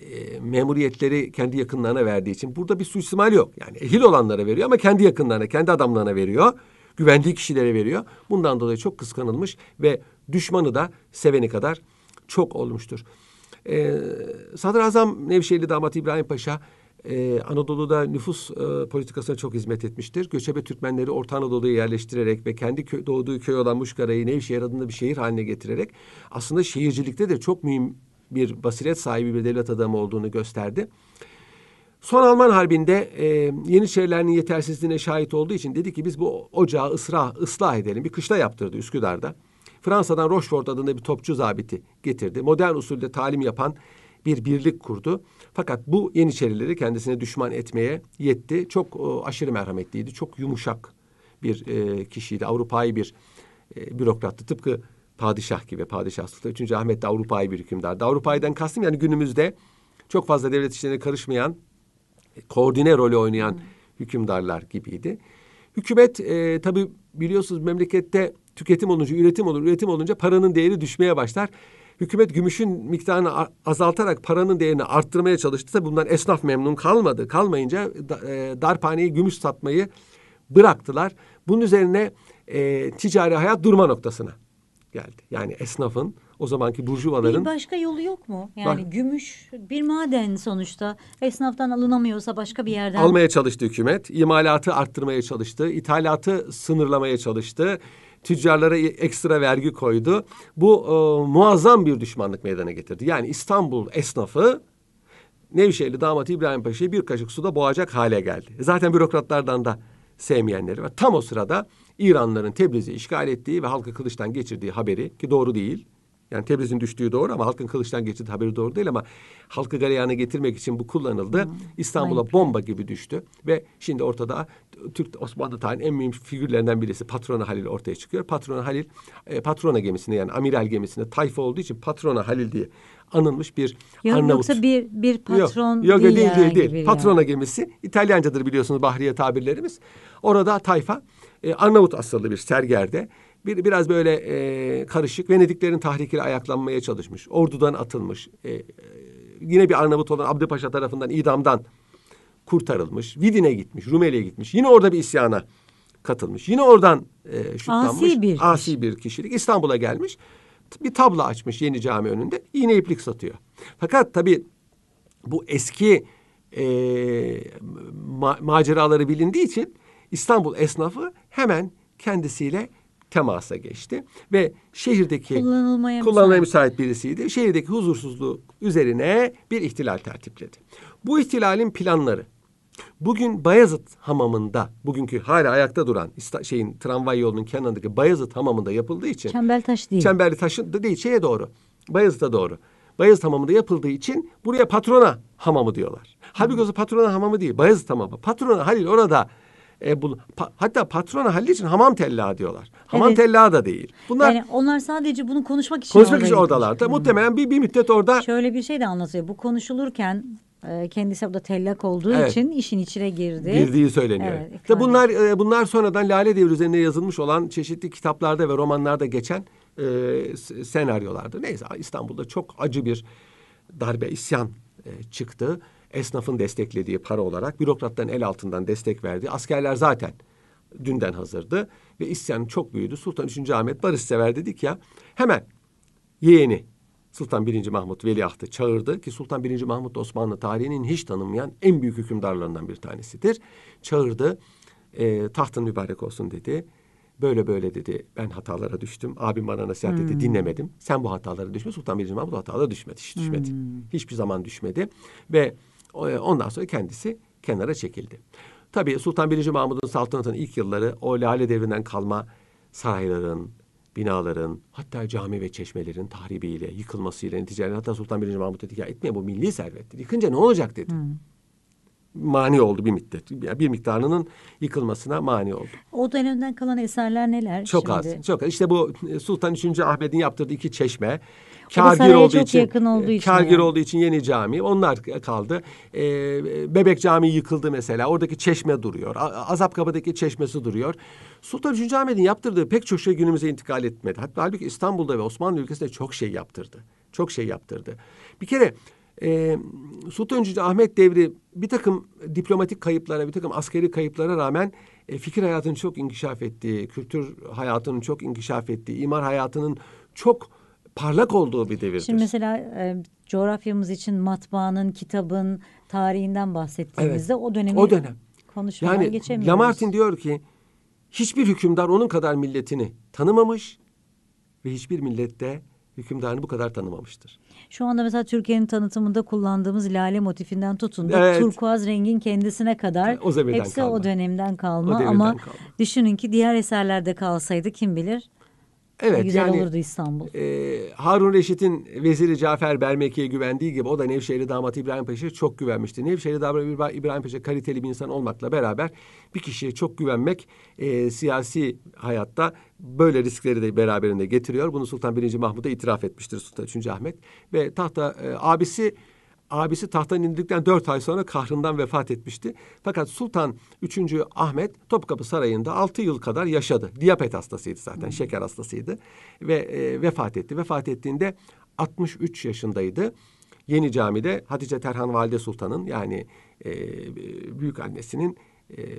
E, memuriyetleri kendi yakınlarına verdiği için burada bir suistimal yok. Yani ehil olanlara veriyor ama kendi yakınlarına, kendi adamlarına veriyor. Güvendiği kişilere veriyor. Bundan dolayı çok kıskanılmış ve düşmanı da seveni kadar çok olmuştur. E, Sadrazam Nevşehirli Damat İbrahim Paşa e, Anadolu'da nüfus e, politikasına çok hizmet etmiştir. Göçebe Türkmenleri Orta Anadolu'ya yerleştirerek ve kendi kö- doğduğu köy olan Muşkara'yı Nevşehir adında bir şehir haline getirerek aslında şehircilikte de çok mühim bir basiret sahibi bir devlet adamı olduğunu gösterdi. Son Alman Harbi'nde e, Yeniçerilerinin yetersizliğine şahit olduğu için dedi ki biz bu ocağı ıslah, ıslah edelim. Bir kışla yaptırdı Üsküdar'da. Fransa'dan Rochefort adında bir topçu zabiti getirdi. Modern usulde talim yapan bir birlik kurdu. Fakat bu Yeniçerileri kendisine düşman etmeye yetti. Çok e, aşırı merhametliydi. Çok yumuşak bir e, kişiydi. Avrupa'yı bir e, bürokrattı. Tıpkı padişah gibi, padişahlıkta. Üçüncü Ahmet de Avrupa'yı bir hükümdardı. Avrupa'dan kastım yani günümüzde çok fazla devlet işlerine karışmayan, koordine rolü oynayan hmm. hükümdarlar gibiydi. Hükümet e, tabii biliyorsunuz memlekette tüketim olunca üretim olur. Üretim olunca paranın değeri düşmeye başlar. Hükümet gümüşün miktarını azaltarak paranın değerini arttırmaya çalıştı. Tabii bundan esnaf memnun kalmadı. Kalmayınca e, darphaneye gümüş satmayı bıraktılar. Bunun üzerine e, ticari hayat durma noktasına geldi. Yani esnafın, o zamanki burjuvaların... Bir başka yolu yok mu? Yani bak, gümüş bir maden sonuçta. Esnaftan alınamıyorsa başka bir yerden... Almaya çalıştı hükümet. İmalatı arttırmaya çalıştı. İthalatı sınırlamaya çalıştı. Tüccarlara ekstra vergi koydu. Bu e, muazzam bir düşmanlık meydana getirdi. Yani İstanbul esnafı Nevşehirli Damat İbrahim Paşa'yı bir kaşık suda boğacak hale geldi. Zaten bürokratlardan da sevmeyenleri var. Tam o sırada İranlıların Tebriz'i işgal ettiği ve halkı kılıçtan geçirdiği haberi, ki doğru değil. Yani Tebriz'in düştüğü doğru ama halkın kılıçtan geçirdiği haberi doğru değil ama halkı galeyana getirmek için bu kullanıldı. Hmm. İstanbul'a bomba gibi düştü ve şimdi ortada Türk Osmanlı tarihinin en mühim figürlerinden birisi Patrona Halil ortaya çıkıyor. Patrona Halil, e, Patrona gemisine yani amiral gemisine tayfa olduğu için Patrona Halil diye anılmış bir yok, Arnavut. Yoksa bir, bir patron yok, yok, değil, değil, değil, değil. Yani. Patrona gemisi İtalyancadır biliyorsunuz Bahriye tabirlerimiz. Orada tayfa. Ee, Arnavut asıllı bir sergerde bir, biraz böyle e, karışık Venediklerin tahrikiyle ayaklanmaya çalışmış. Ordudan atılmış. E, e, yine bir Arnavut olan Abdülpaşa tarafından idamdan kurtarılmış. Vidin'e gitmiş, Rumeli'ye gitmiş. Yine orada bir isyana katılmış. Yine oradan e, şutlanmış. Asi bir, asi bir kişilik. İstanbul'a gelmiş. Bir tabla açmış Yeni Cami önünde. İğne iplik satıyor. Fakat tabii bu eski e, ma maceraları bilindiği için İstanbul esnafı hemen kendisiyle temasa geçti ve şehirdeki kullanılmaya, kullanılmaya müsait birisiydi. Şehirdeki huzursuzluk üzerine bir ihtilal tertipledi. Bu ihtilalin planları bugün Bayazıt Hamamı'nda, bugünkü hala ayakta duran şeyin tramvay yolunun kenarındaki Bayazıt Hamamı'nda yapıldığı için, Çembertaş değil. Çembertaş değil, şeye doğru. Bayazıt'a doğru. Bayazıt Hamamı'nda yapıldığı için buraya Patrona Hamamı diyorlar. Hı. Halbuki o Patrona Hamamı değil, Bayazıt Hamamı. Patrona Halil orada. E, bu, pa, hatta Patrona Halil için hamam tellağı diyorlar. Hamam evet. tellağı da değil. Bunlar, yani onlar sadece bunu konuşmak için konuşmak için oradalardı. Hmm. Muhtemelen bir, bir müddet orada. Şöyle bir şey de anlatıyor. Bu konuşulurken e, kendisi burada tellak olduğu evet. için işin içine girdi. Girdiği söyleniyor. Evet, tabii bunlar e, bunlar sonradan Lale Devri üzerine yazılmış olan çeşitli kitaplarda ve romanlarda geçen e, senaryolardı. Neyse, İstanbul'da çok acı bir darbe, isyan e, çıktı. Esnafın desteklediği para olarak bürokratların el altından destek verdiği, askerler zaten dünden hazırdı ve isyan çok büyüdü. Sultan Üçüncü Ahmet barışsever dedik ya, hemen yeğeni Sultan Birinci Mahmut veliahtı çağırdı ki Sultan Birinci Mahmut Osmanlı tarihinin hiç tanınmayan en büyük hükümdarlarından bir tanesidir. Çağırdı, e, tahtın mübarek olsun dedi. Böyle böyle dedi, ben hatalara düştüm. Abim bana nasihat hmm. etti, dinlemedim. Sen bu hatalara düşme. Sultan Birinci Mahmut hatalara düşmedi, hiç düşmedi. Hmm. Hiçbir zaman düşmedi ve ondan sonra kendisi kenara çekildi. Tabii Sultan Birinci Mahmud'un saltanatının ilk yılları o Lale Devri'nden kalma sarayların, binaların, hatta cami ve çeşmelerin tahribiyle, yıkılmasıyla neticelerine, hatta Sultan Birinci Mahmud dedi ki, ya etmeye bu milli servettir. Yıkınca ne olacak dedi. Hmm. Mani oldu bir müddet. Yani bir miktarının yıkılmasına mani oldu. O dönemden kalan eserler neler? Çok şimdi? az. Çok az. İşte bu Sultan Üçüncü Ahmet'in yaptırdığı iki çeşme. Kârgir olduğu için, yakın olduğu için. Kârgir yani. olduğu için yeni cami. Onlar kaldı. Ee, Bebek Camii yıkıldı mesela. Oradaki çeşme duruyor. Azapkabadaki çeşmesi duruyor. Sultan Üçüncü Ahmet'in yaptırdığı pek çok şey günümüze intikal etmedi. Hatta halbuki İstanbul'da ve Osmanlı ülkesinde çok şey yaptırdı. Çok şey yaptırdı. Bir kere Ee, Sultan Üçüncü Ahmet devri bir takım diplomatik kayıplara, bir takım askeri kayıplara rağmen e, fikir hayatının çok inkişaf ettiği, kültür hayatının çok inkişaf ettiği, imar hayatının çok parlak olduğu bir devirdir. Şimdi mesela e, coğrafyamız için matbaanın, kitabın tarihinden bahsettiğimizde evet, o dönemi o dönem. konuşmadan yani, geçemiyoruz. Lamartine diyor ki, hiçbir hükümdar onun kadar milletini tanımamış ve hiçbir millette hükümdarını bu kadar tanımamıştır. Şu anda mesela Türkiye'nin tanıtımında kullandığımız lale motifinden tutun da evet. turkuaz rengin kendisine kadar o hepsi kalma. o dönemden kalma o ama kalma. düşünün ki diğer eserlerde kalsaydı kim bilir? Evet, güzel yani, olurdu İstanbul. E, Harun Reşit'in veziri Cafer Bermeki'ye güvendiği gibi o da Nevşehirli damat İbrahim Paşa'ya çok güvenmişti. Nevşehirli damat İbrahim Paşa kaliteli bir insan olmakla beraber bir kişiye çok güvenmek e, siyasi hayatta böyle riskleri de beraberinde getiriyor. Bunu Sultan Birinci Mahmud'a itiraf etmiştir Sultan Üçüncü Ahmet ve tahta e, abisi abisi tahttan indikten dört ay sonra kahrından vefat etmişti. Fakat Sultan Üçüncü Ahmet Topkapı Sarayı'nda altı yıl kadar yaşadı. Diyabet hastasıydı zaten, hmm. şeker hastasıydı ve e, vefat etti. Vefat ettiğinde altmış üç yaşındaydı. Yeni Cami'de Hatice Terhan Valide Sultan'ın yani e, büyük annesinin e, e,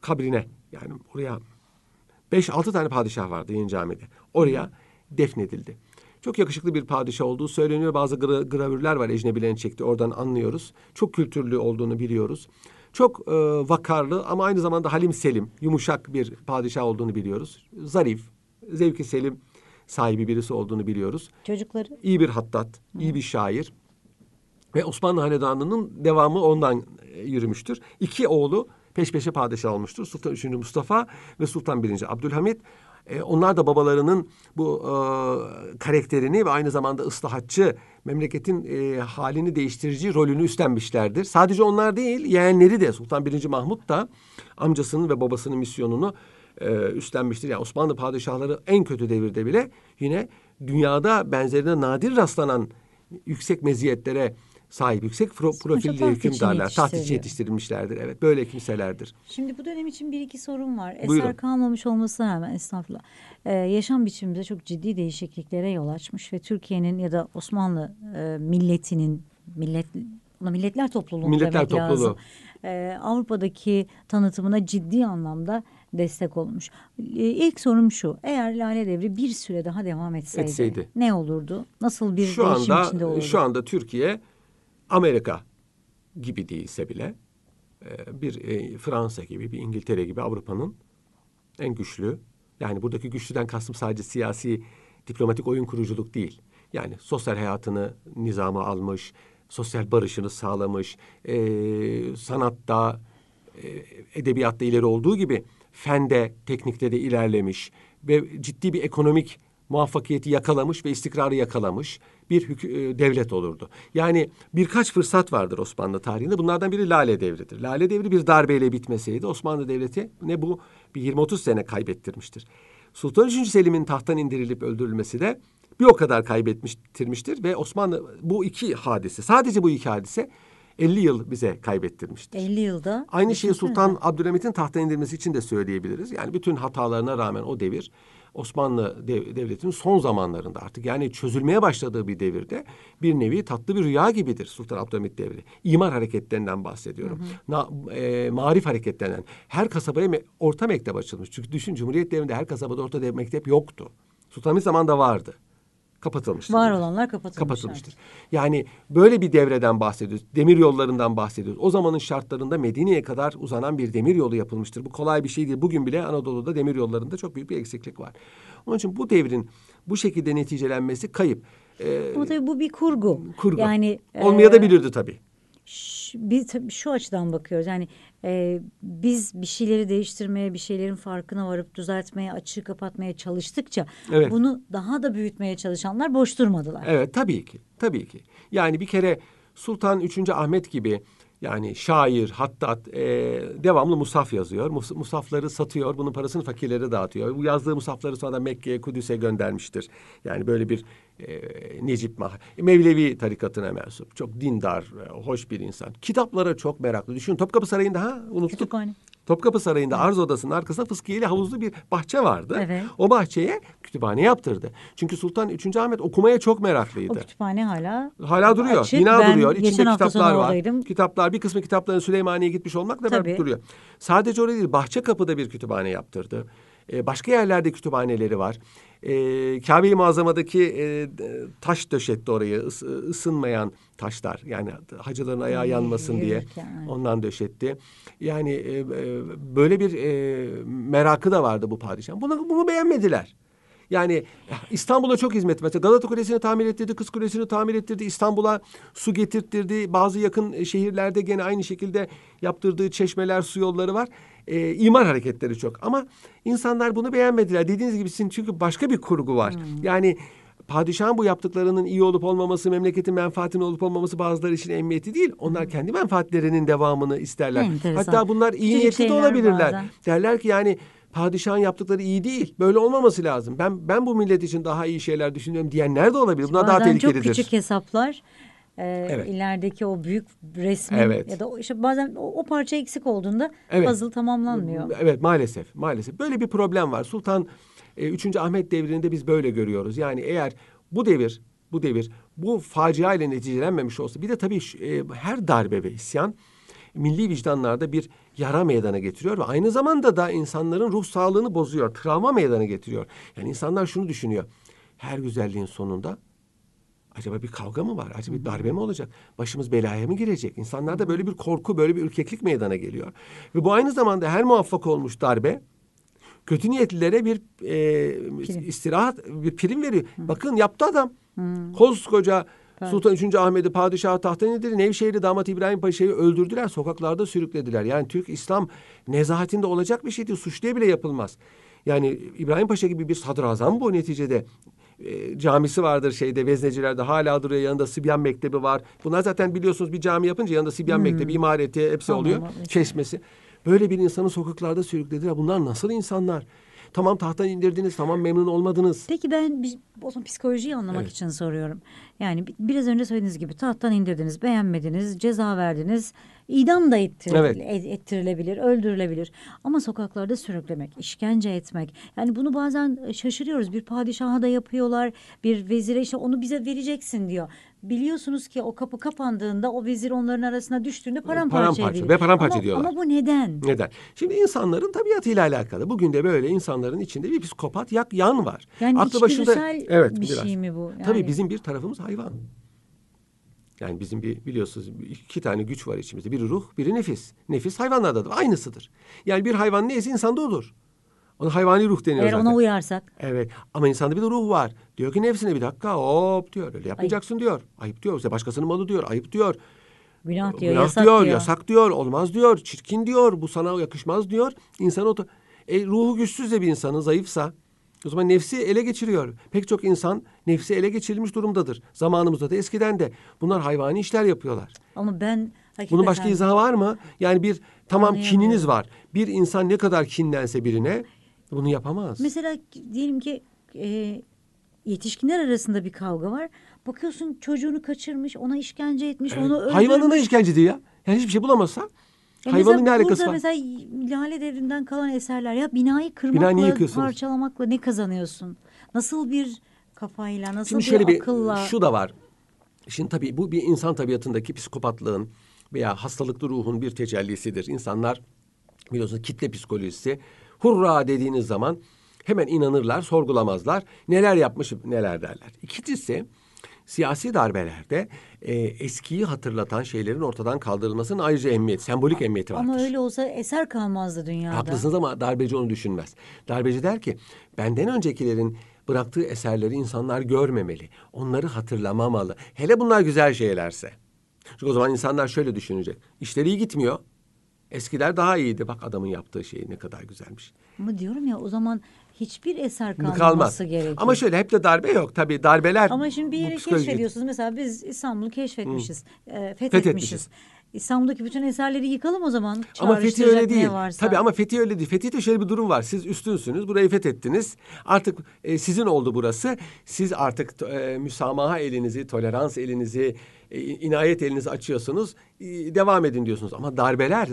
kabrine, yani oraya beş altı tane padişah vardı Yeni Cami'de. Oraya hmm. defnedildi. Çok yakışıklı bir padişah olduğu söyleniyor. Bazı gra gravürler var ecnebilerin çekti. Oradan anlıyoruz. Çok kültürlü olduğunu biliyoruz. Çok e, vakarlı ama aynı zamanda halim selim, yumuşak bir padişah olduğunu biliyoruz. Zarif, zevki selim sahibi birisi olduğunu biliyoruz. Çocukları? İyi bir hattat, Hı. iyi bir şair. Ve Osmanlı Hanedanlığı'nın devamı ondan e, yürümüştür. İki oğlu peş peşe padişah olmuştur. Sultan Üçüncü Mustafa ve Sultan Birinci Abdülhamid. Ee, onlar da babalarının bu e, karakterini ve aynı zamanda ıslahatçı, memleketin e, halini değiştirici rolünü üstlenmişlerdir. Sadece onlar değil, yeğenleri de Sultan Birinci Mahmut da amcasının ve babasının misyonunu e, üstlenmiştir. Yani Osmanlı padişahları en kötü devirde bile yine dünyada benzerine nadir rastlanan yüksek meziyetlere sahip, yüksek profilli hükümdarlar, taht içi yetiştirilmişlerdir. Evet, böyle kimselerdir. Şimdi bu dönem için bir iki sorun var. Eser Buyurun. kalmamış olmasına rağmen estağfurullah. Ee, yaşam biçimimize çok ciddi değişikliklere yol açmış ve Türkiye'nin ya da Osmanlı e, milletinin, millet, milletler topluluğu milletler demek topluluğu. lazım. Ee, Avrupa'daki tanıtımına ciddi anlamda destek olmuş. Ee, ilk sorum şu, eğer Lale Devri bir süre daha devam etseydi, etseydi. ne olurdu? Nasıl bir şu değişim anda, içinde olurdu? Şu anda Türkiye Amerika gibi değilse bile bir e, Fransa gibi, bir İngiltere gibi Avrupa'nın en güçlü, yani buradaki güçlüden kastım sadece siyasi, diplomatik oyun kuruculuk değil. Yani sosyal hayatını nizama almış, sosyal barışını sağlamış, e, sanatta, e, edebiyatta ileri olduğu gibi fende, teknikte de ilerlemiş ve ciddi bir ekonomik muvaffakiyeti yakalamış ve istikrarı yakalamış bir devlet olurdu. Yani birkaç fırsat vardır Osmanlı tarihinde. Bunlardan biri Lale Devri'dir. Lale Devri bir darbeyle bitmeseydi Osmanlı Devleti ne bu bir yirmi otuz sene kaybettirmiştir. Sultan üçüncü. Selim'in tahttan indirilip öldürülmesi de bir o kadar kaybettirmiştir ve Osmanlı bu iki hadise, sadece bu iki hadise elli yıl bize kaybettirmiştir. elli yılda. Aynı şeyi Sultan Abdülhamit'in tahttan indirilmesi için de söyleyebiliriz. Yani bütün hatalarına rağmen o devir Osmanlı Devleti'nin son zamanlarında artık, yani çözülmeye başladığı bir devirde bir nevi tatlı bir rüya gibidir Sultan Abdülhamit devri. İmar hareketlerinden bahsediyorum. Hı hı. Na, e, marif hareketlerinden. Her kasabaya me, orta mektep açılmış. Çünkü düşün, Cumhuriyet devrinde her kasabada orta mektep yoktu. Sultan Abdülhamit zamanında vardı. Kapatılmıştır. Var olanlar kapatılmıştır. Kapatılmıştır. Yani böyle bir devreden bahsediyoruz. Demir yollarından bahsediyoruz. O zamanın şartlarında Medine'ye kadar uzanan bir demir yolu yapılmıştır. Bu kolay bir şey değil. Bugün bile Anadolu'da demir yollarında çok büyük bir eksiklik var. Onun için bu devrin bu şekilde neticelenmesi kayıp. Ee, Ama tabii bu bir kurgu. Kurgu. Yani, olmaya da bilirdi tabii. Biz tabii şu açıdan bakıyoruz. Yani e, biz bir şeyleri değiştirmeye, bir şeylerin farkına varıp düzeltmeye, açığı kapatmaya çalıştıkça evet, bunu daha da büyütmeye çalışanlar boş durmadılar. Evet, tabii ki. Tabii ki. Yani bir kere Sultan üçüncü. Ahmet gibi, yani şair, hattat, e, devamlı musaf yazıyor. Mus- musafları satıyor. Bunun parasını fakirlere dağıtıyor. Bu yazdığı musafları sonra Mekke'ye, Kudüs'e göndermiştir. Yani böyle bir e, Necip Mah, Mevlevi tarikatına mensup. Çok dindar, hoş bir insan. Kitaplara çok meraklı. Düşün, Topkapı Sarayı'nda ha unuttuk. Topkapı Sarayı'nda arz odasının arkasında fıskiyeli havuzlu bir bahçe vardı. Evet. O bahçeye kütüphane yaptırdı. Çünkü Sultan üçüncü. Ahmet okumaya çok meraklıydı. O kütüphane hala hala duruyor. Açık. Bina ben duruyor. İçinde kitaplar var. Oradaydım. Kitaplar, bir kısmı kitapların Süleymaniye'ye gitmiş olmakla beraber duruyor. Sadece orada değil, Bahçekapı'da bir kütüphane yaptırdı. Ee, başka yerlerde kütüphaneleri var. Ee, Kabe-i Muazzama'daki e, taş döşetti orayı. Is, ısınmayan taşlar. Yani hacıların ayağı yanmasın diye yani, ondan döşetti. Yani e, e, böyle bir e, merakı da vardı bu padişahın. Bunu, bunu beğenmediler. Yani İstanbul'a çok hizmet. Mesela Galata Kulesi'ni tamir ettirdi, Kız Kulesi'ni tamir ettirdi. İstanbul'a su getirttirdi. Bazı yakın şehirlerde gene aynı şekilde yaptırdığı çeşmeler, su yolları var. E, imar hareketleri çok. Ama insanlar bunu beğenmediler. Dediğiniz gibi sizin, çünkü başka bir kurgu var. Hmm. Yani padişahın bu yaptıklarının iyi olup olmaması, memleketin menfaatinin olup olmaması bazıları için emniyeti değil. Onlar kendi menfaatlerinin devamını isterler. Enteresan. Hatta bunlar iyi niyetli de olabilirler. Bazen. Derler ki yani padişahın yaptıkları iyi değil. Böyle olmaması lazım. Ben ben bu millet için daha iyi şeyler düşünüyorum diyenler de olabilir. Bunlar bazen daha tehlikelidir. Çok küçük hesaplar. Ee, evet. İlerideki o büyük resmi evet, ya da o işte bazen o, o parça eksik olduğunda evet, puzzle tamamlanmıyor. Evet, maalesef. Maalesef. Böyle bir problem var. Sultan e, üçüncü. Ahmet devrinde biz böyle görüyoruz. Yani eğer bu devir, bu devir bu facia ile neticelenmemiş olsa, bir de tabii e, her darbe ve isyan milli vicdanlarda bir yara meydana getiriyor ve aynı zamanda da insanların ruh sağlığını bozuyor. Travma meydana getiriyor. Yani insanlar şunu düşünüyor. Her güzelliğin sonunda acaba bir kavga mı var? Acaba bir darbe mi olacak? Başımız belaya mı girecek? İnsanlarda böyle bir korku, böyle bir ürkeklik meydana geliyor. Ve bu aynı zamanda her muvaffak olmuş darbe kötü niyetlilere bir e, istirahat, bir prim veriyor. Hı. Bakın yaptı adam. Hı. Koskoca Sultan üçüncü. Ahmet'i, padişahı tahttan indirdi. Nevşehir'de damat İbrahim Paşa'yı öldürdüler. Sokaklarda sürüklediler. Yani Türk İslam nezahatinde olacak bir şey değil. Suçluya bile yapılmaz. Yani İbrahim Paşa gibi bir sadrazam bu neticede. E, camisi vardır şeyde, Vezneciler'de hala duruyor. Yanında Sibyan Mektebi var. Bunlar zaten biliyorsunuz, bir cami yapınca yanında Sibyan hmm. Mektebi, imareti hepsi tamam, oluyor. Evet. Çeşmesi. Böyle bir insanı sokaklarda sürüklediler. Bunlar nasıl insanlar? Tamam tahttan indirdiniz, tamam memnun olmadınız. Peki ben o zaman psikolojiyi anlamak evet, için soruyorum. Yani biraz önce söylediğiniz gibi tahttan indirdiniz, beğenmediniz, ceza verdiniz. İdam da ettirile- evet. ettirilebilir, öldürülebilir. Ama sokaklarda sürüklemek, işkence etmek. Yani bunu bazen şaşırıyoruz. Bir padişaha da yapıyorlar, bir vezire işte onu bize vereceksin diyor. Biliyorsunuz ki o kapı kapandığında, o vezir onların arasına düştüğünde paramparça ediyor. Ve paramparça ama, diyorlar. Ama bu neden? Neden? Şimdi insanların tabiatıyla alakalı. Bugün de böyle insanların içinde bir psikopat yak yan var. Yani aklı başında evet, bir biraz şey mi bu? Yani... Tabii bizim bir tarafımız hayvan. Yani bizim bir biliyorsunuz iki tane güç var içimizde. Biri ruh, biri nefis. Nefis hayvanlarda da aynısıdır. Yani bir hayvan neyse insanda olur. Ona hayvani ruh deniyor. Eğer zaten ona uyarsak. Evet, ama insanda bir de ruh var. Diyor ki nefsine bir dakika hop diyor. Öyle yapmayacaksın, ayıp diyor. Ayıp diyor. Başkasının malı diyor. Ayıp diyor. Günah diyor. Günah yasak diyor, diyor. Yasak diyor. Olmaz diyor. Çirkin diyor. Bu sana yakışmaz diyor. İnsan o... E, ruhu güçsüz de bir insanın, zayıfsa o zaman nefsi ele geçiriyor. Pek çok insan nefsi ele geçirilmiş durumdadır. Zamanımızda da eskiden de bunlar hayvani işler yapıyorlar. Ama ben... Hakikaten... Bunun başka izahı var mı? Yani bir tamam yani kininiz yani var. Bir insan ne kadar kinlense birine bunu yapamaz. Mesela diyelim ki e, yetişkinler arasında bir kavga var. Bakıyorsun çocuğunu kaçırmış, ona işkence etmiş, evet, onu öldürmüş. Hayvanına işkence diyor ya. Yani hiçbir şey bulamazsa ya hayvanın ne alakası var? Mesela Lale Devri'nden kalan eserler ya, binayı kırmakla, parçalamakla ne kazanıyorsun? Nasıl bir kafayla, nasıl şimdi şöyle bir akılla? Bir, şu da var. Şimdi tabii bu bir insan tabiatındaki psikopatlığın veya hastalıklı ruhun bir tecellisidir. İnsanlar biliyorsunuz kitle psikolojisi. Hurra dediğiniz zaman hemen inanırlar, sorgulamazlar. Neler yapmışım, neler derler. İkincisi, siyasi darbelerde e, eskiyi hatırlatan şeylerin ortadan kaldırılmasının ayrıca emniyet, sembolik emniyeti vardır. Ama öyle olsa eser kalmazdı dünyada. Haklısınız ama darbeci onu düşünmez. Darbeci der ki, benden öncekilerin bıraktığı eserleri insanlar görmemeli. Onları hatırlamamalı. Hele bunlar güzel şeylerse. Çünkü o zaman insanlar şöyle düşünecek. İşleri iyi gitmiyor. Eskiler daha iyiydi. Bak adamın yaptığı şey ne kadar güzelmiş. Ama diyorum ya, o zaman hiçbir eser kalmaması Kalmaz. gerekiyor. Ama şöyle hep de darbe yok. Tabii darbeler... Ama şimdi bir yeri keşfediyorsunuz. Mesela biz İstanbul'u keşfetmişiz. Hmm. E, fethetmişiz. Fethetmişiz. İstanbul'daki bütün eserleri yıkalım o zaman. Ama Fethi öyle değil. Tabii ama Fethi öyle değil. Fethi'de şöyle bir durum var. Siz üstünsünüz. Burayı fethettiniz. Artık e, sizin oldu burası. Siz artık e, müsamaha elinizi, tolerans elinizi, inayet elinizi açıyorsunuz, devam edin diyorsunuz. Ama darbeler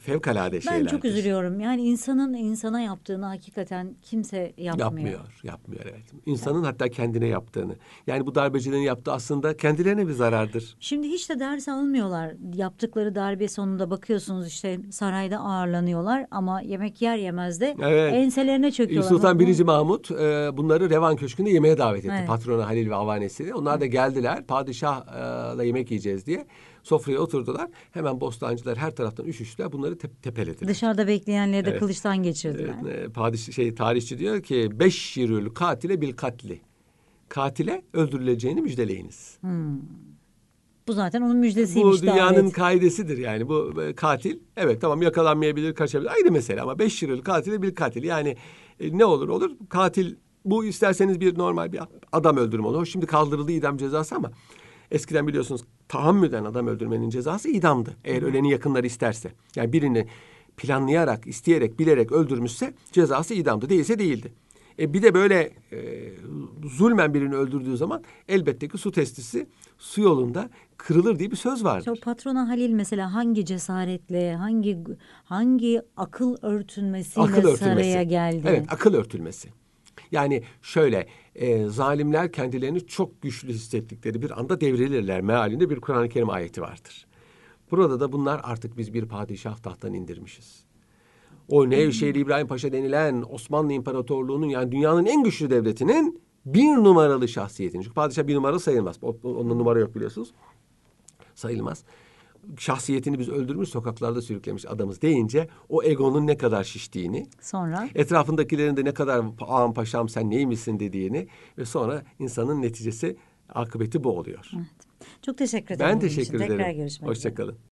fevkalade şeyler. Ben çok üzülüyorum. Yani insanın insana yaptığını hakikaten kimse yapmıyor. Yapmıyor, yapmıyor evet. İnsanın yani hatta kendine yaptığını. Yani bu darbecilerin yaptığı aslında kendilerine bir zarardır. Şimdi hiç de ders almıyorlar. Yaptıkları darbe sonunda bakıyorsunuz işte sarayda ağırlanıyorlar ama yemek yer yemez de evet, enselerine çöküyorlar. Sultan birinci. Mahmut e, bunları Revan Köşkü'nde yemeğe davet etti. Evet. Patronu Halil ve havanesi. Onlar da geldiler. Padişahla yemek yiyeceğiz diye sofraya oturdular. Hemen bostancılar her taraftan üşüştüler. Bunları te tepelediler. Dışarıda bekleyenleri de evet, kılıçtan geçirdiler. Ee, padişah şey tarihçi diyor ki beş yirül katile bil katli. Katile öldürüleceğini müjdeleyiniz. Hmm. Bu zaten onun müjdesiymiş. Bu dünyanın davet kaidesidir yani. Bu katil evet tamam yakalanmayabilir, kaçabilir. Aynı mesele ama beş yirül katile bil katli. Yani e, ne olur olur katil bu, isterseniz bir normal bir adam öldürme olur. Şimdi kaldırıldı idam cezası ama eskiden biliyorsunuz tahammüden adam öldürmenin cezası idamdı. Eğer öleni yakınları isterse. Yani birini planlayarak, isteyerek, bilerek öldürmüşse cezası idamdı. Değilse değildi. E bir de böyle e, zulmen birini öldürdüğü zaman elbette ki su testisi su yolunda kırılır diye bir söz vardır. Çok patrona Halil mesela hangi cesaretle, hangi hangi akıl örtünmesiyle akıl örtünmesi. saraya geldi. Evet, akıl örtülmesi. Yani şöyle e, zalimler kendilerini çok güçlü hissettikleri bir anda devrilirler mealinde bir Kur'an-ı Kerim ayeti vardır. Burada da bunlar artık biz bir padişah tahttan indirmişiz. O Nevşehir İbrahim Paşa denilen Osmanlı İmparatorluğu'nun yani dünyanın en güçlü devletinin bir numaralı şahsiyetini. Çünkü padişah bir numaralı sayılmaz. Onun numara yok biliyorsunuz. Sayılmaz. Şahsiyetini biz öldürmüş, sokaklarda sürüklemiş adamız deyince o egonun ne kadar şiştiğini, sonra etrafındakilerin de ne kadar ağam paşam sen neymişsin dediğini ve sonra insanın neticesi, akıbeti bu oluyor. Evet. Çok teşekkür ederim. Ben teşekkür ederim. Tekrar görüşmek üzere. Hoşçakalın.